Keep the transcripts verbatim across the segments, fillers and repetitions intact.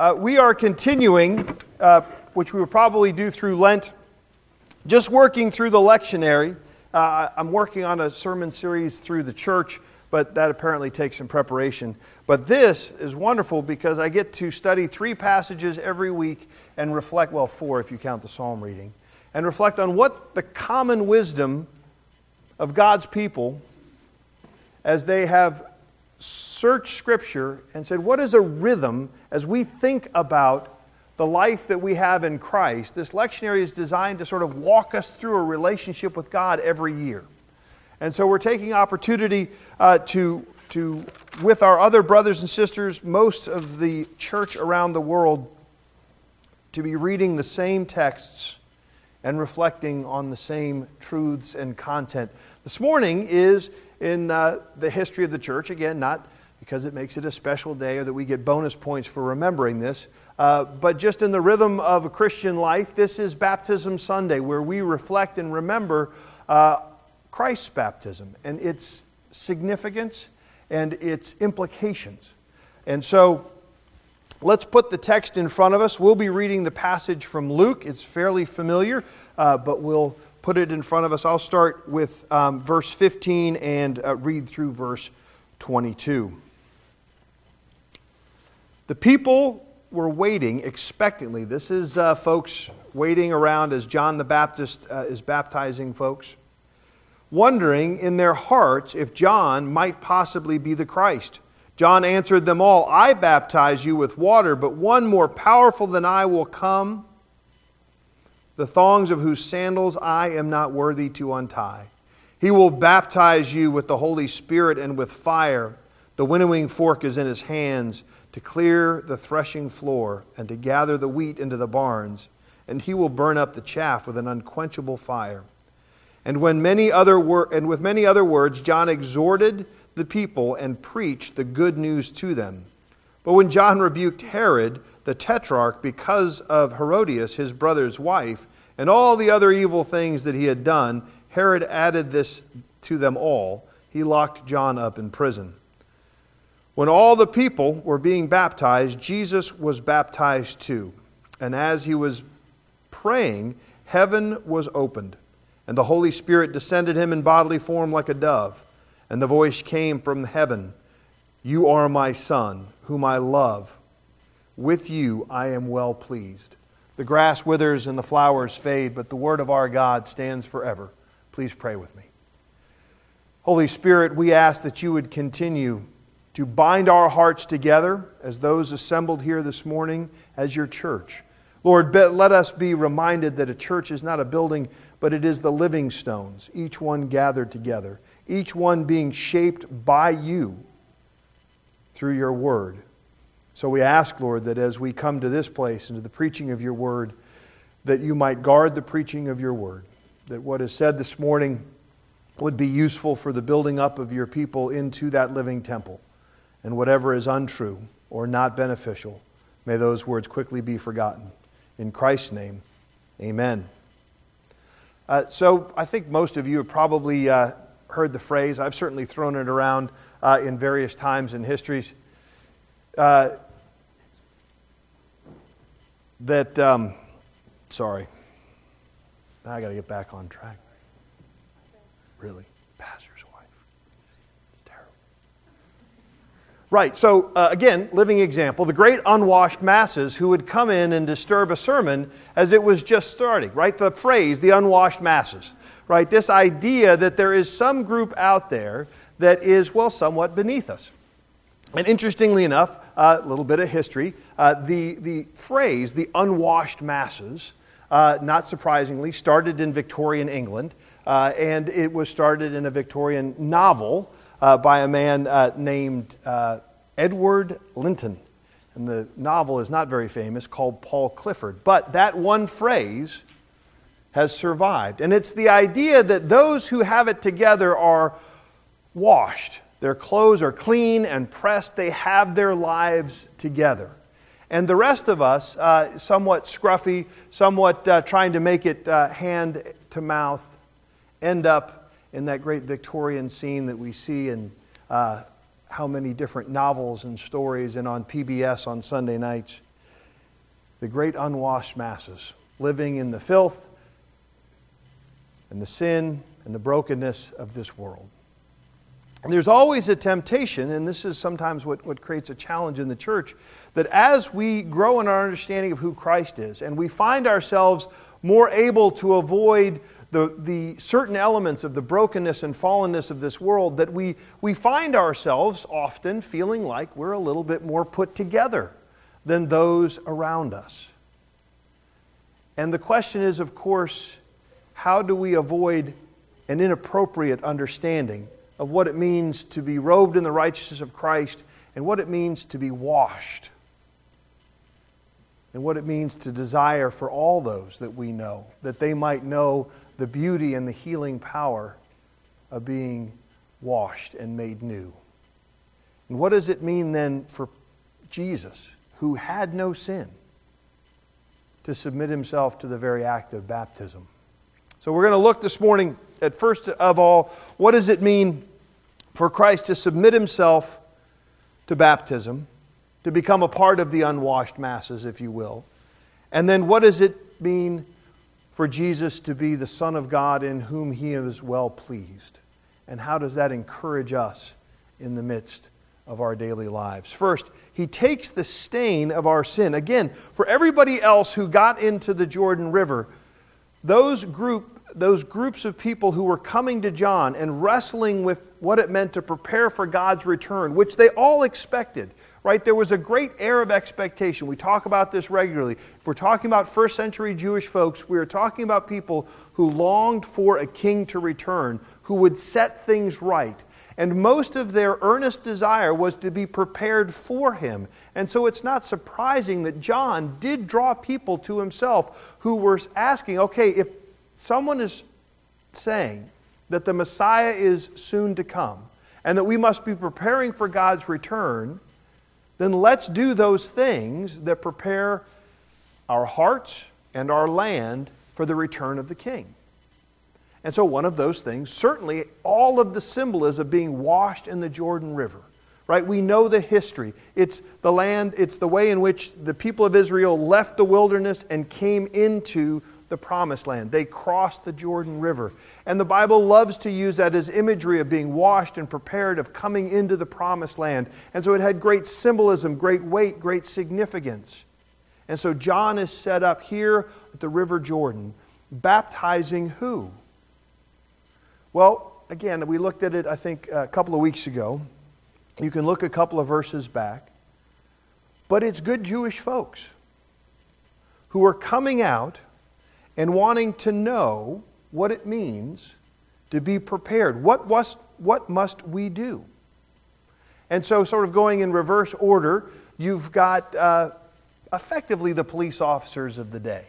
Uh, we are continuing, uh, which we will probably do through Lent, just working through the lectionary. Uh, I'm working on a sermon series through the church, but that apparently takes some preparation. But this is wonderful because I get to study three passages every week and reflect, well, four if you count the psalm reading, and reflect on what the common wisdom of God's people as they have searched Scripture and said, what is a rhythm as we think about the life that we have in Christ? This lectionary is designed to sort of walk us through a relationship with God every year. And so we're taking opportunity uh, to, to, with our other brothers and sisters, most of the church around the world, to be reading the same texts and reflecting on the same truths and content. This morning is in uh, the history of the church, again, not because it makes it a special day or that we get bonus points for remembering this, uh, but just in the rhythm of a Christian life, this is Baptism Sunday, where we reflect and remember uh, Christ's baptism and its significance and its implications. And so let's put the text in front of us. We'll be reading the passage from Luke. It's fairly familiar, uh, but we'll put it in front of us. I'll start with um, verse fifteen and uh, read through verse twenty-two. The people were waiting expectantly. This is uh, folks waiting around as John the Baptist uh, is baptizing folks, wondering in their hearts if John might possibly be the Christ. John answered them all, I baptize you with water, but one more powerful than I will come, the thongs of whose sandals I am not worthy to untie. He will baptize you with the Holy Spirit and with fire. The winnowing fork is in his hands to clear the threshing floor and to gather the wheat into the barns, and he will burn up the chaff with an unquenchable fire. And when many other wor- and with many other words, John exhorted the people and preached the good news to them. But when John rebuked Herod, the tetrarch, because of Herodias, his brother's wife, and all the other evil things that he had done, Herod added this to them all. He locked John up in prison. When all the people were being baptized, Jesus was baptized too. And as he was praying, heaven was opened, and the Holy Spirit descended him in bodily form like a dove. And the voice came from heaven, You are my Son, whom I love. With you I am well pleased. The grass withers and the flowers fade, but the word of our God stands forever. Please pray with me. Holy Spirit, we ask that you would continue to bind our hearts together as those assembled here this morning as your church. Lord, let us be reminded that a church is not a building, but it is the living stones, each one gathered together, each one being shaped by you through your word. So we ask, Lord, that as we come to this place and to the preaching of your word, that you might guard the preaching of your word, that what is said this morning would be useful for the building up of your people into that living temple. And whatever is untrue or not beneficial, may those words quickly be forgotten. In Christ's name, amen. Uh, so I think most of you have probably uh, heard the phrase. I've certainly thrown it around uh, in various times and histories. Uh, that, um, sorry, now I got to get back on track. Really, pastor's wife. It's terrible. Right, so uh, again, living example, the great unwashed masses who would come in and disturb a sermon as it was just starting, right? The phrase, the unwashed masses, right? This idea that there is some group out there that is, well, somewhat beneath us. And interestingly enough, a uh, little bit of history, uh, the, the phrase, the unwashed masses, uh, not surprisingly, started in Victorian England, uh, and it was started in a Victorian novel uh, by a man uh, named uh, Edward Linton. And the novel is not very famous, called Paul Clifford. But that one phrase has survived. And it's the idea that those who have it together are washed. Their clothes are clean and pressed. They have their lives together. And the rest of us, uh, somewhat scruffy, somewhat uh, trying to make it uh, hand to mouth, end up in that great Victorian scene that we see in uh, how many different novels and stories and on P B S on Sunday nights. the great unwashed masses, living in the filth and the sin and the brokenness of this world. And there's always a temptation, and this is sometimes what, what creates a challenge in the church, that as we grow in our understanding of who Christ is, and we find ourselves more able to avoid the, the certain elements of the brokenness and fallenness of this world, that we, we find ourselves often feeling like we're a little bit more put together than those around us. And the question is, of course, how do we avoid an inappropriate understanding of what it means to be robed in the righteousness of Christ and what it means to be washed and what it means to desire for all those that we know, that they might know the beauty and the healing power of being washed and made new. And what does it mean then for Jesus, who had no sin, to submit himself to the very act of baptism? So we're going to look this morning at first of all, what does it mean for Christ to submit himself to baptism, to become a part of the unwashed masses, if you will? And then what does it mean for Jesus to be the Son of God in whom he is well pleased? And how does that encourage us in the midst of our daily lives? First, he takes the stain of our sin. Again, for everybody else who got into the Jordan River, those group Those groups of people who were coming to John and wrestling with what it meant to prepare for God's return, which they all expected, right? There was a great air of expectation. We talk about this regularly. If we're talking about first century Jewish folks, we are talking about people who longed for a king to return, who would set things right. And most of their earnest desire was to be prepared for him. And so it's not surprising that John did draw people to himself who were asking, okay, if someone is saying that the Messiah is soon to come and that we must be preparing for God's return, then let's do those things that prepare our hearts and our land for the return of the King. And so one of those things, certainly all of the symbolism of being washed in the Jordan River, right? We know the history. It's the land, it's the way in which the people of Israel left the wilderness and came into the promised land. They crossed the Jordan River. And the Bible loves to use that as imagery of being washed and prepared, of coming into the promised land. And so it had great symbolism, great weight, great significance. And so John is set up here at the River Jordan, baptizing who? Well, again, we looked at it, I think, a couple of weeks ago. You can look a couple of verses back. But it's good Jewish folks who are coming out and wanting to know what it means to be prepared. What was, what must we do? And so, sort of going in reverse order, you've got uh, effectively the police officers of the day,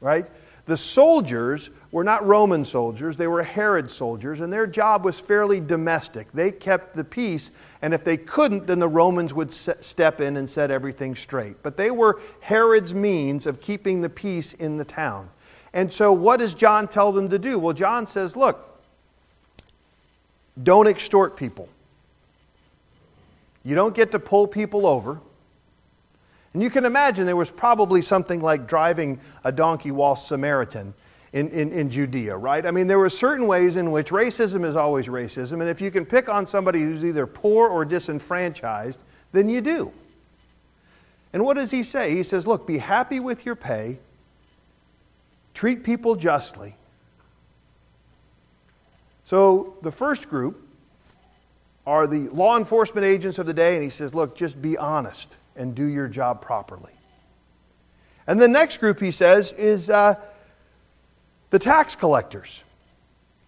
right? The soldiers were not Roman soldiers, they were Herod's soldiers, and their job was fairly domestic. They kept the peace, and if they couldn't, then the Romans would step in and set everything straight. But they were Herod's means of keeping the peace in the town. And so what does John tell them to do? Well, John says, look, don't extort people. You don't get to pull people over. And you can imagine there was probably something like driving a donkey while Samaritan in, in, in Judea, right? I mean, there were certain ways in which racism is always racism. And if you can pick on somebody who's either poor or disenfranchised, then you do. And what does he say? He says, look, be happy with your pay. Treat people justly. So the first group are the law enforcement agents of the day. And he says, look, just be honest and do your job properly. And the next group, he says, is uh, the tax collectors.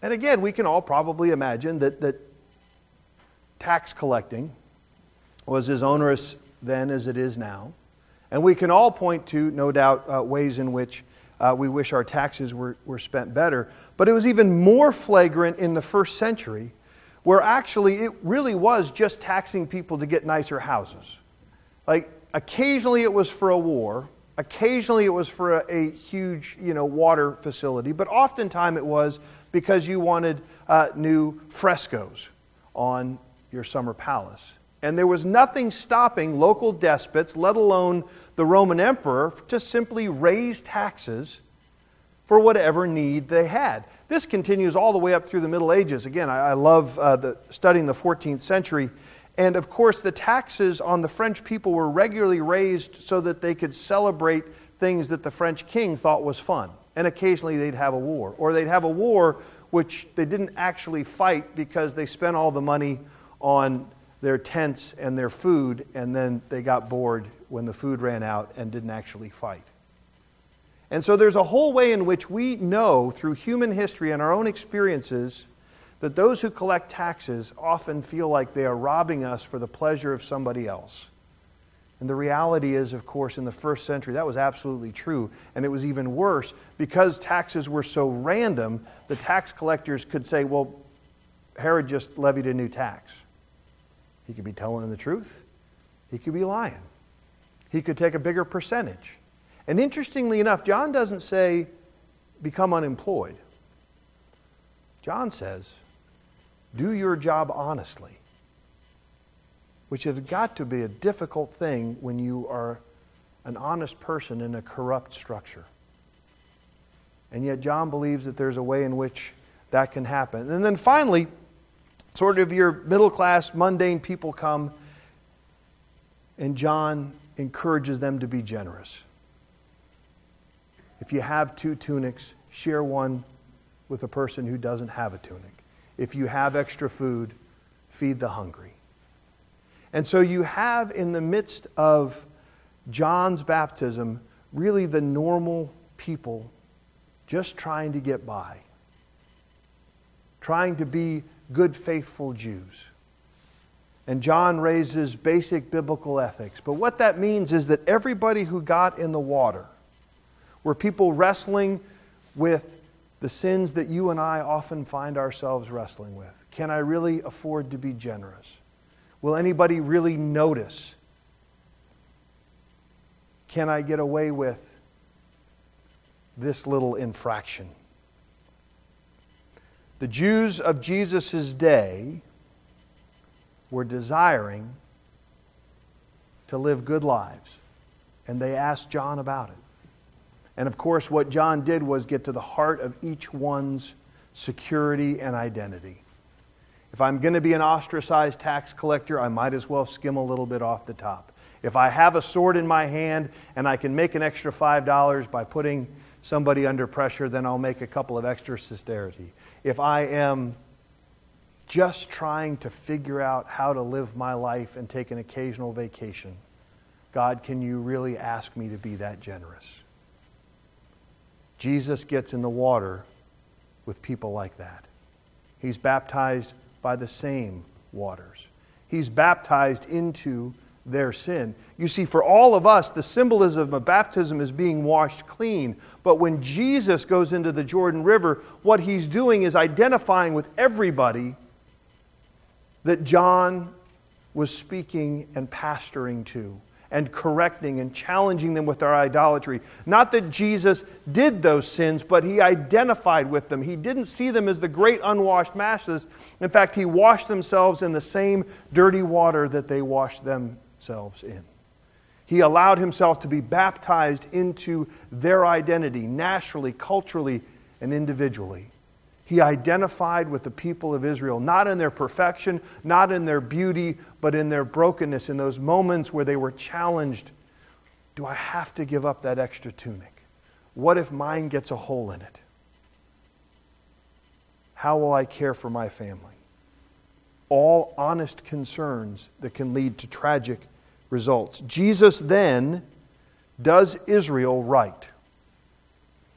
And again, we can all probably imagine that, that tax collecting was as onerous then as it is now. And we can all point to, no doubt, uh, ways in which uh, we wish our taxes were, were spent better. But it was even more flagrant in the first century, where actually it really was just taxing people to get nicer houses. Like, occasionally it was for a war, occasionally it was for a, a huge, you know, water facility, but oftentimes it was because you wanted uh, new frescoes on your summer palace. And there was nothing stopping local despots, let alone the Roman emperor, to simply raise taxes for whatever need they had. This continues all the way up through the Middle Ages. Again, I, I love uh, the, studying the fourteenth century. And of course, the taxes on the French people were regularly raised so that they could celebrate things that the French king thought was fun. And occasionally they'd have a war. Or they'd have a war which they didn't actually fight because they spent all the money on their tents and their food, and then they got bored when the food ran out and didn't actually fight. And so there's a whole way in which we know through human history and our own experiences that those who collect taxes often feel like they are robbing us for the pleasure of somebody else. And the reality is, of course, in the first century, that was absolutely true. And it was even worse because taxes were so random, the tax collectors could say, well, Herod just levied a new tax. He could be telling the truth. He could be lying. He could take a bigger percentage. And interestingly enough, John doesn't say, become unemployed. John says, do your job honestly, which has got to be a difficult thing when you are an honest person in a corrupt structure. And yet John believes that there's a way in which that can happen. And then finally, sort of your middle-class, mundane people come, and John encourages them to be generous. If you have two tunics, share one with a person who doesn't have a tunic. If you have extra food, feed the hungry. And so you have in the midst of John's baptism really the normal people just trying to get by, trying to be good, faithful Jews. And John raises basic biblical ethics. But what that means is that everybody who got in the water were people wrestling with the sins that you and I often find ourselves wrestling with. Can I really afford to be generous? Will anybody really notice? Can I get away with this little infraction? The Jews of Jesus' day were desiring to live good lives, and they asked John about it. And of course, what John did was get to the heart of each one's security and identity. If I'm going to be an ostracized tax collector, I might as well skim a little bit off the top. If I have a sword in my hand and I can make an extra five dollars by putting somebody under pressure, then I'll make a couple of extra sesterity. If I am just trying to figure out how to live my life and take an occasional vacation, God, can you really ask me to be that generous? Jesus gets in the water with people like that. He's baptized by the same waters. He's baptized into their sin. You see, for all of us, the symbolism of baptism is being washed clean. But when Jesus goes into the Jordan River, what he's doing is identifying with everybody that John was speaking and pastoring to, and correcting and challenging them with their idolatry. Not that Jesus did those sins, but he identified with them. He didn't see them as the great unwashed masses. In fact, he washed themselves in the same dirty water that they washed themselves in. He allowed himself to be baptized into their identity, nationally, culturally, and individually. He identified with the people of Israel, not in their perfection, not in their beauty, but in their brokenness, in those moments where they were challenged. Do I have to give up that extra tunic? What if mine gets a hole in it? How will I care for my family? All honest concerns that can lead to tragic results. Jesus then does Israel right.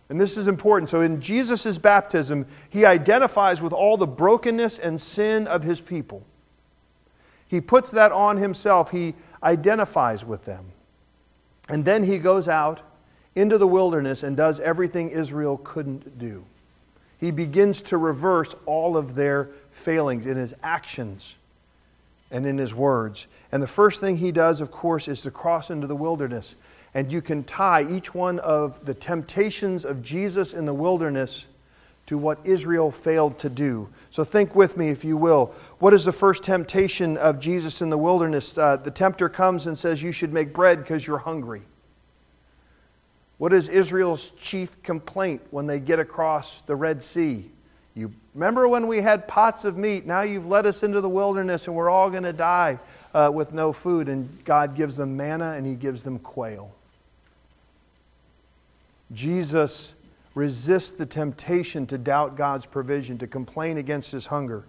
And this is important. So in Jesus' baptism, he identifies with all the brokenness and sin of his people. He puts that on himself. He identifies with them. And then he goes out into the wilderness and does everything Israel couldn't do. He begins to reverse all of their failings in his actions and in his words. And the first thing he does, of course, is to cross into the wilderness. And you can tie each one of the temptations of Jesus in the wilderness to what Israel failed to do. So think with me, if you will. What is the first temptation of Jesus in the wilderness? Uh, the tempter comes and says, you should make bread because you're hungry. What is Israel's chief complaint when they get across the Red Sea? You remember when we had pots of meat? Now you've led us into the wilderness and we're all going to die uh, with no food. And God gives them manna and He gives them quail. Jesus resists the temptation to doubt God's provision, to complain against His hunger,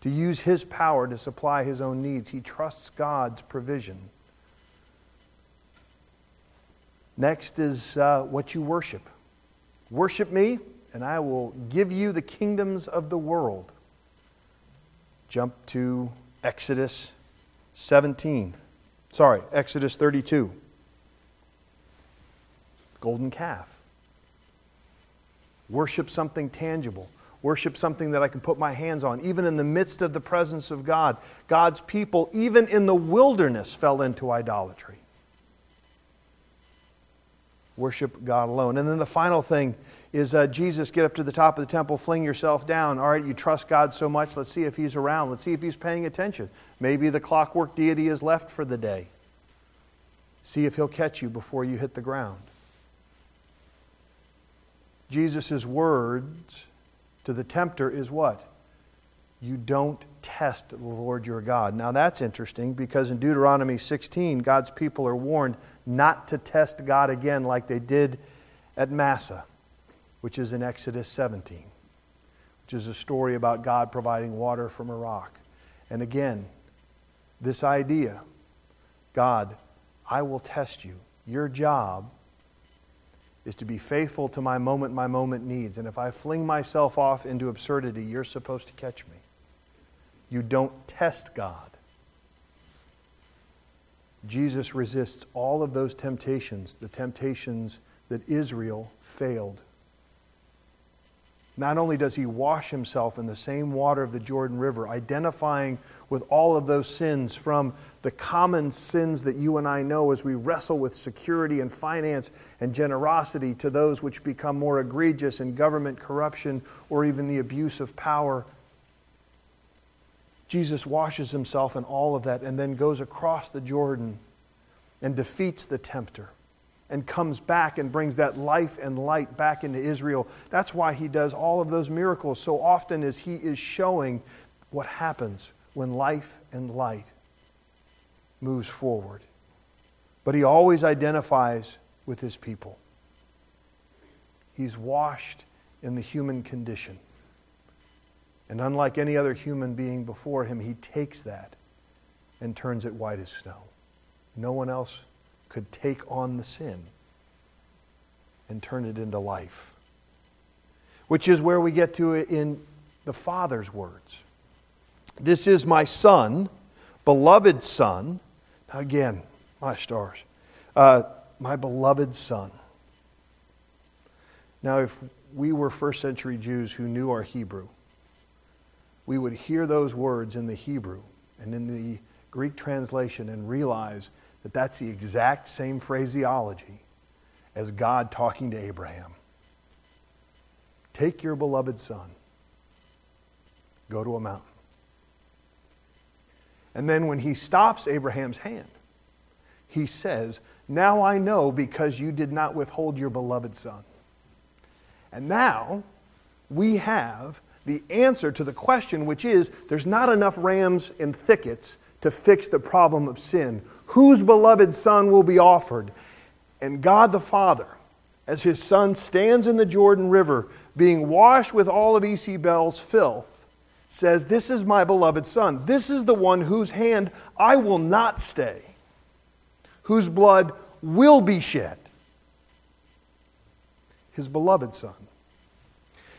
to use His power to supply His own needs. He trusts God's provision. Next is uh, what you worship. Worship me, and I will give you the kingdoms of the world. Jump to Exodus seventeen. Sorry, Exodus thirty-two. Golden calf. Worship something tangible. Worship something that I can put my hands on. Even in the midst of the presence of God, God's people, even in the wilderness, fell into idolatry. Worship God alone. And then the final thing is uh, Jesus, get up to the top of the temple, fling yourself down. All right, you trust God so much. Let's see if He's around. Let's see if He's paying attention. Maybe the clockwork deity is left for the day. See if He'll catch you before you hit the ground. Jesus' words to the tempter is what? You don't test the Lord your God. Now that's interesting because in Deuteronomy sixteen, God's people are warned not to test God again like they did at Massah, which is in Exodus seventeen, which is a story about God providing water from a rock. And again, this idea, God, I will test you. Your job is to be faithful to my moment, my moment needs. And if I fling myself off into absurdity, you're supposed to catch me. You don't test God. Jesus resists all of those temptations, the temptations that Israel failed. Not only does He wash Himself in the same water of the Jordan River, identifying with all of those sins, from the common sins that you and I know as we wrestle with security and finance and generosity, to those which become more egregious in government corruption or even the abuse of power. Jesus washes Himself in all of that and then goes across the Jordan and defeats the tempter, and comes back and brings that life and light back into Israel. That's why He does all of those miracles so often, as He is showing what happens when life and light moves forward. But He always identifies with His people. He's washed in the human condition. And unlike any other human being before Him, He takes that and turns it white as snow. No one else could take on the sin and turn it into life. Which is where we get to it in the Father's words. This is my Son, beloved Son. Now again, my stars. Uh, my beloved Son. Now if we were first century Jews who knew our Hebrew, we would hear those words in the Hebrew and in the Greek translation and realize that that's the exact same phraseology as God talking to Abraham. Take your beloved son. Go to a mountain. And then when He stops Abraham's hand, He says, now I know because you did not withhold your beloved son. And now we have the answer to the question, which is there's not enough rams in thickets to fix the problem of sin. Whose beloved son will be offered? And God the Father, as His Son stands in the Jordan River, being washed with all of E C. Bell's filth, says, this is my beloved Son. This is the one whose hand I will not stay, whose blood will be shed. His beloved Son.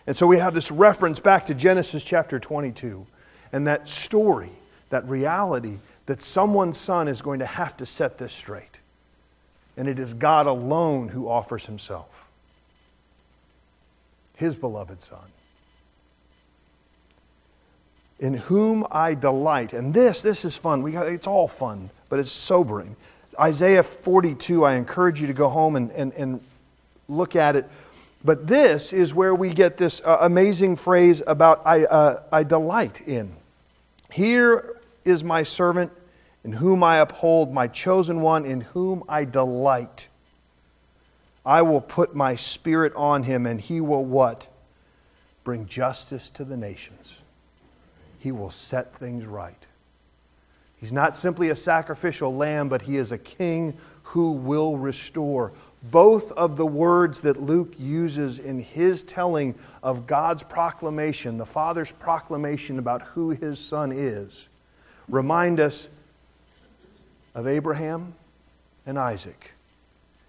And so we have this reference back to Genesis chapter twenty-two, and that story, that reality that someone's son is going to have to set this straight. And it is God alone who offers Himself. His beloved Son. In whom I delight. And this, this is fun. We got, it's all fun, but it's sobering. Isaiah forty-two, I encourage you to go home and, and, and look at it. But this is where we get this uh, amazing phrase about I, uh, I delight in. Here is my servant in whom I uphold, my chosen one in whom I delight. I will put my spirit on him, and he will what? Bring justice to the nations. He will set things right. He's not simply a sacrificial lamb, but he is a king who will restore. Both of the words that Luke uses in his telling of God's proclamation, the Father's proclamation about who his Son is, remind us of Abraham and Isaac,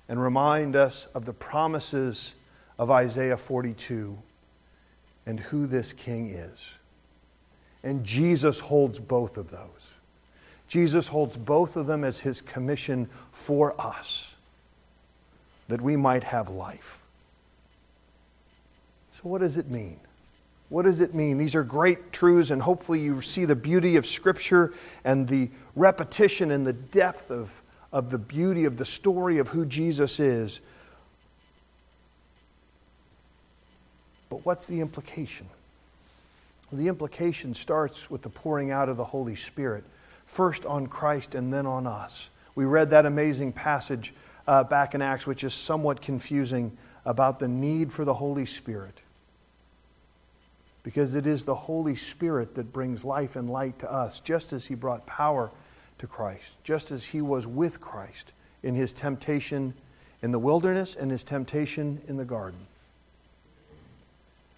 and remind us of the promises of Isaiah forty-two and who this king is. And Jesus holds both of those. Jesus holds both of them as his commission for us, that we might have life. So what does it mean? What does it mean? These are great truths, and hopefully you see the beauty of Scripture and the repetition and the depth of, of the beauty of the story of who Jesus is. But what's the implication? Well, the implication starts with the pouring out of the Holy Spirit, first on Christ and then on us. We read that amazing passage uh, back in Acts, which is somewhat confusing, about the need for the Holy Spirit. Because it is the Holy Spirit that brings life and light to us, just as He brought power to Christ, just as He was with Christ in His temptation in the wilderness and His temptation in the garden.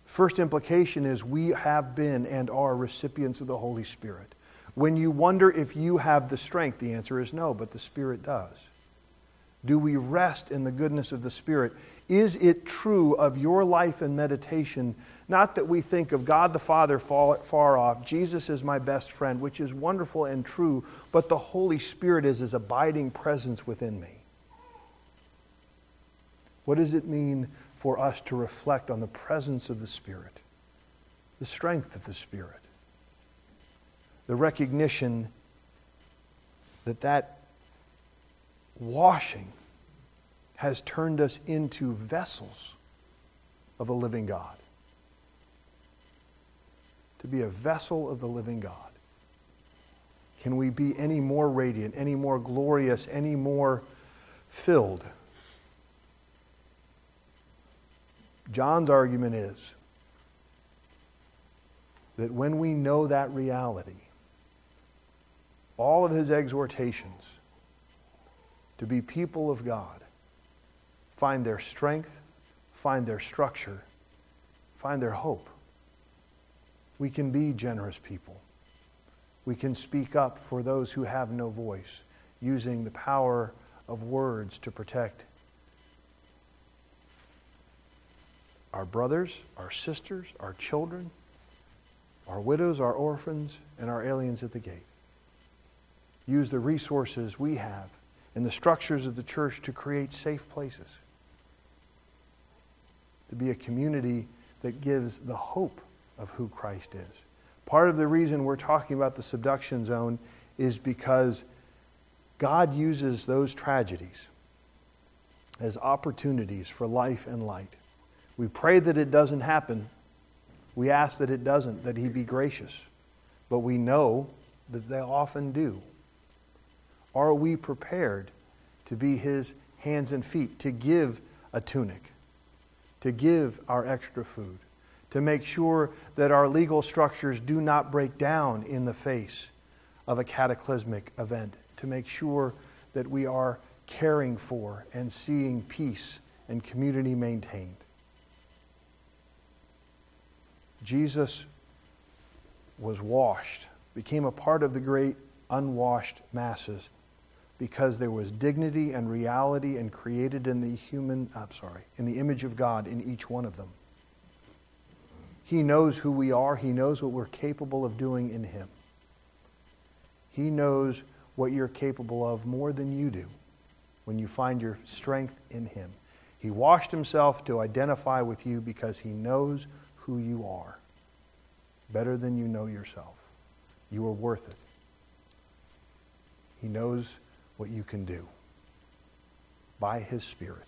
First implication is we have been and are recipients of the Holy Spirit. When you wonder if you have the strength, the answer is no, but the Spirit does. Do we rest in the goodness of the Spirit? Is it true of your life and meditation, not that we think of God the Father far off, Jesus is my best friend, which is wonderful and true, but the Holy Spirit is His abiding presence within me? What does it mean for us to reflect on the presence of the Spirit, the strength of the Spirit, the recognition that that washing has turned us into vessels of a living God. To be a vessel of the living God. Can we be any more radiant, any more glorious, any more filled? John's argument is that when we know that reality, all of his exhortations to be people of God find their strength, find their structure, find their hope. We can be generous people. We can speak up for those who have no voice, using the power of words to protect our brothers, our sisters, our children, our widows, our orphans, and our aliens at the gate. Use the resources we have and the structures of the church to create safe places. To be a community that gives the hope of who Christ is. Part of the reason we're talking about the subduction zone is because God uses those tragedies as opportunities for life and light. We pray that it doesn't happen. We ask that it doesn't, that He be gracious. But we know that they often do. Are we prepared to be His hands and feet, to give a tunic, to give our extra food, to make sure that our legal structures do not break down in the face of a cataclysmic event, to make sure that we are caring for and seeing peace and community maintained? Jesus was washed, became a part of the great unwashed masses, because there was dignity and reality and created in the human, I'm sorry, in the image of God in each one of them. He knows who we are. He knows what we're capable of doing in Him. He knows what you're capable of more than you do when you find your strength in Him. He washed Himself to identify with you because He knows who you are better than you know yourself. You are worth it. He knows what you can do by His Spirit.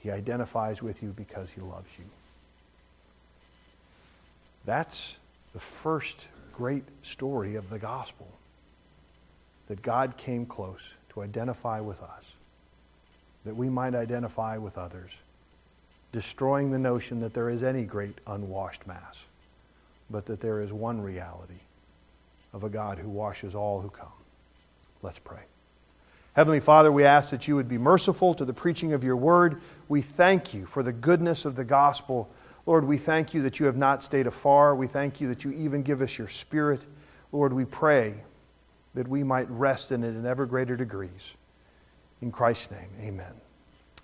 He identifies with you because he loves you. That's the first great story of the gospel, that God came close to identify with us, that we might identify with others, destroying the notion that there is any great unwashed mass, but that there is one reality of a God who washes all who come. Let's pray. Heavenly Father, we ask that you would be merciful to the preaching of your word. We thank you for the goodness of the gospel. Lord, we thank you that you have not stayed afar. We thank you that you even give us your Spirit. Lord, we pray that we might rest in it in ever greater degrees. In Christ's name, amen.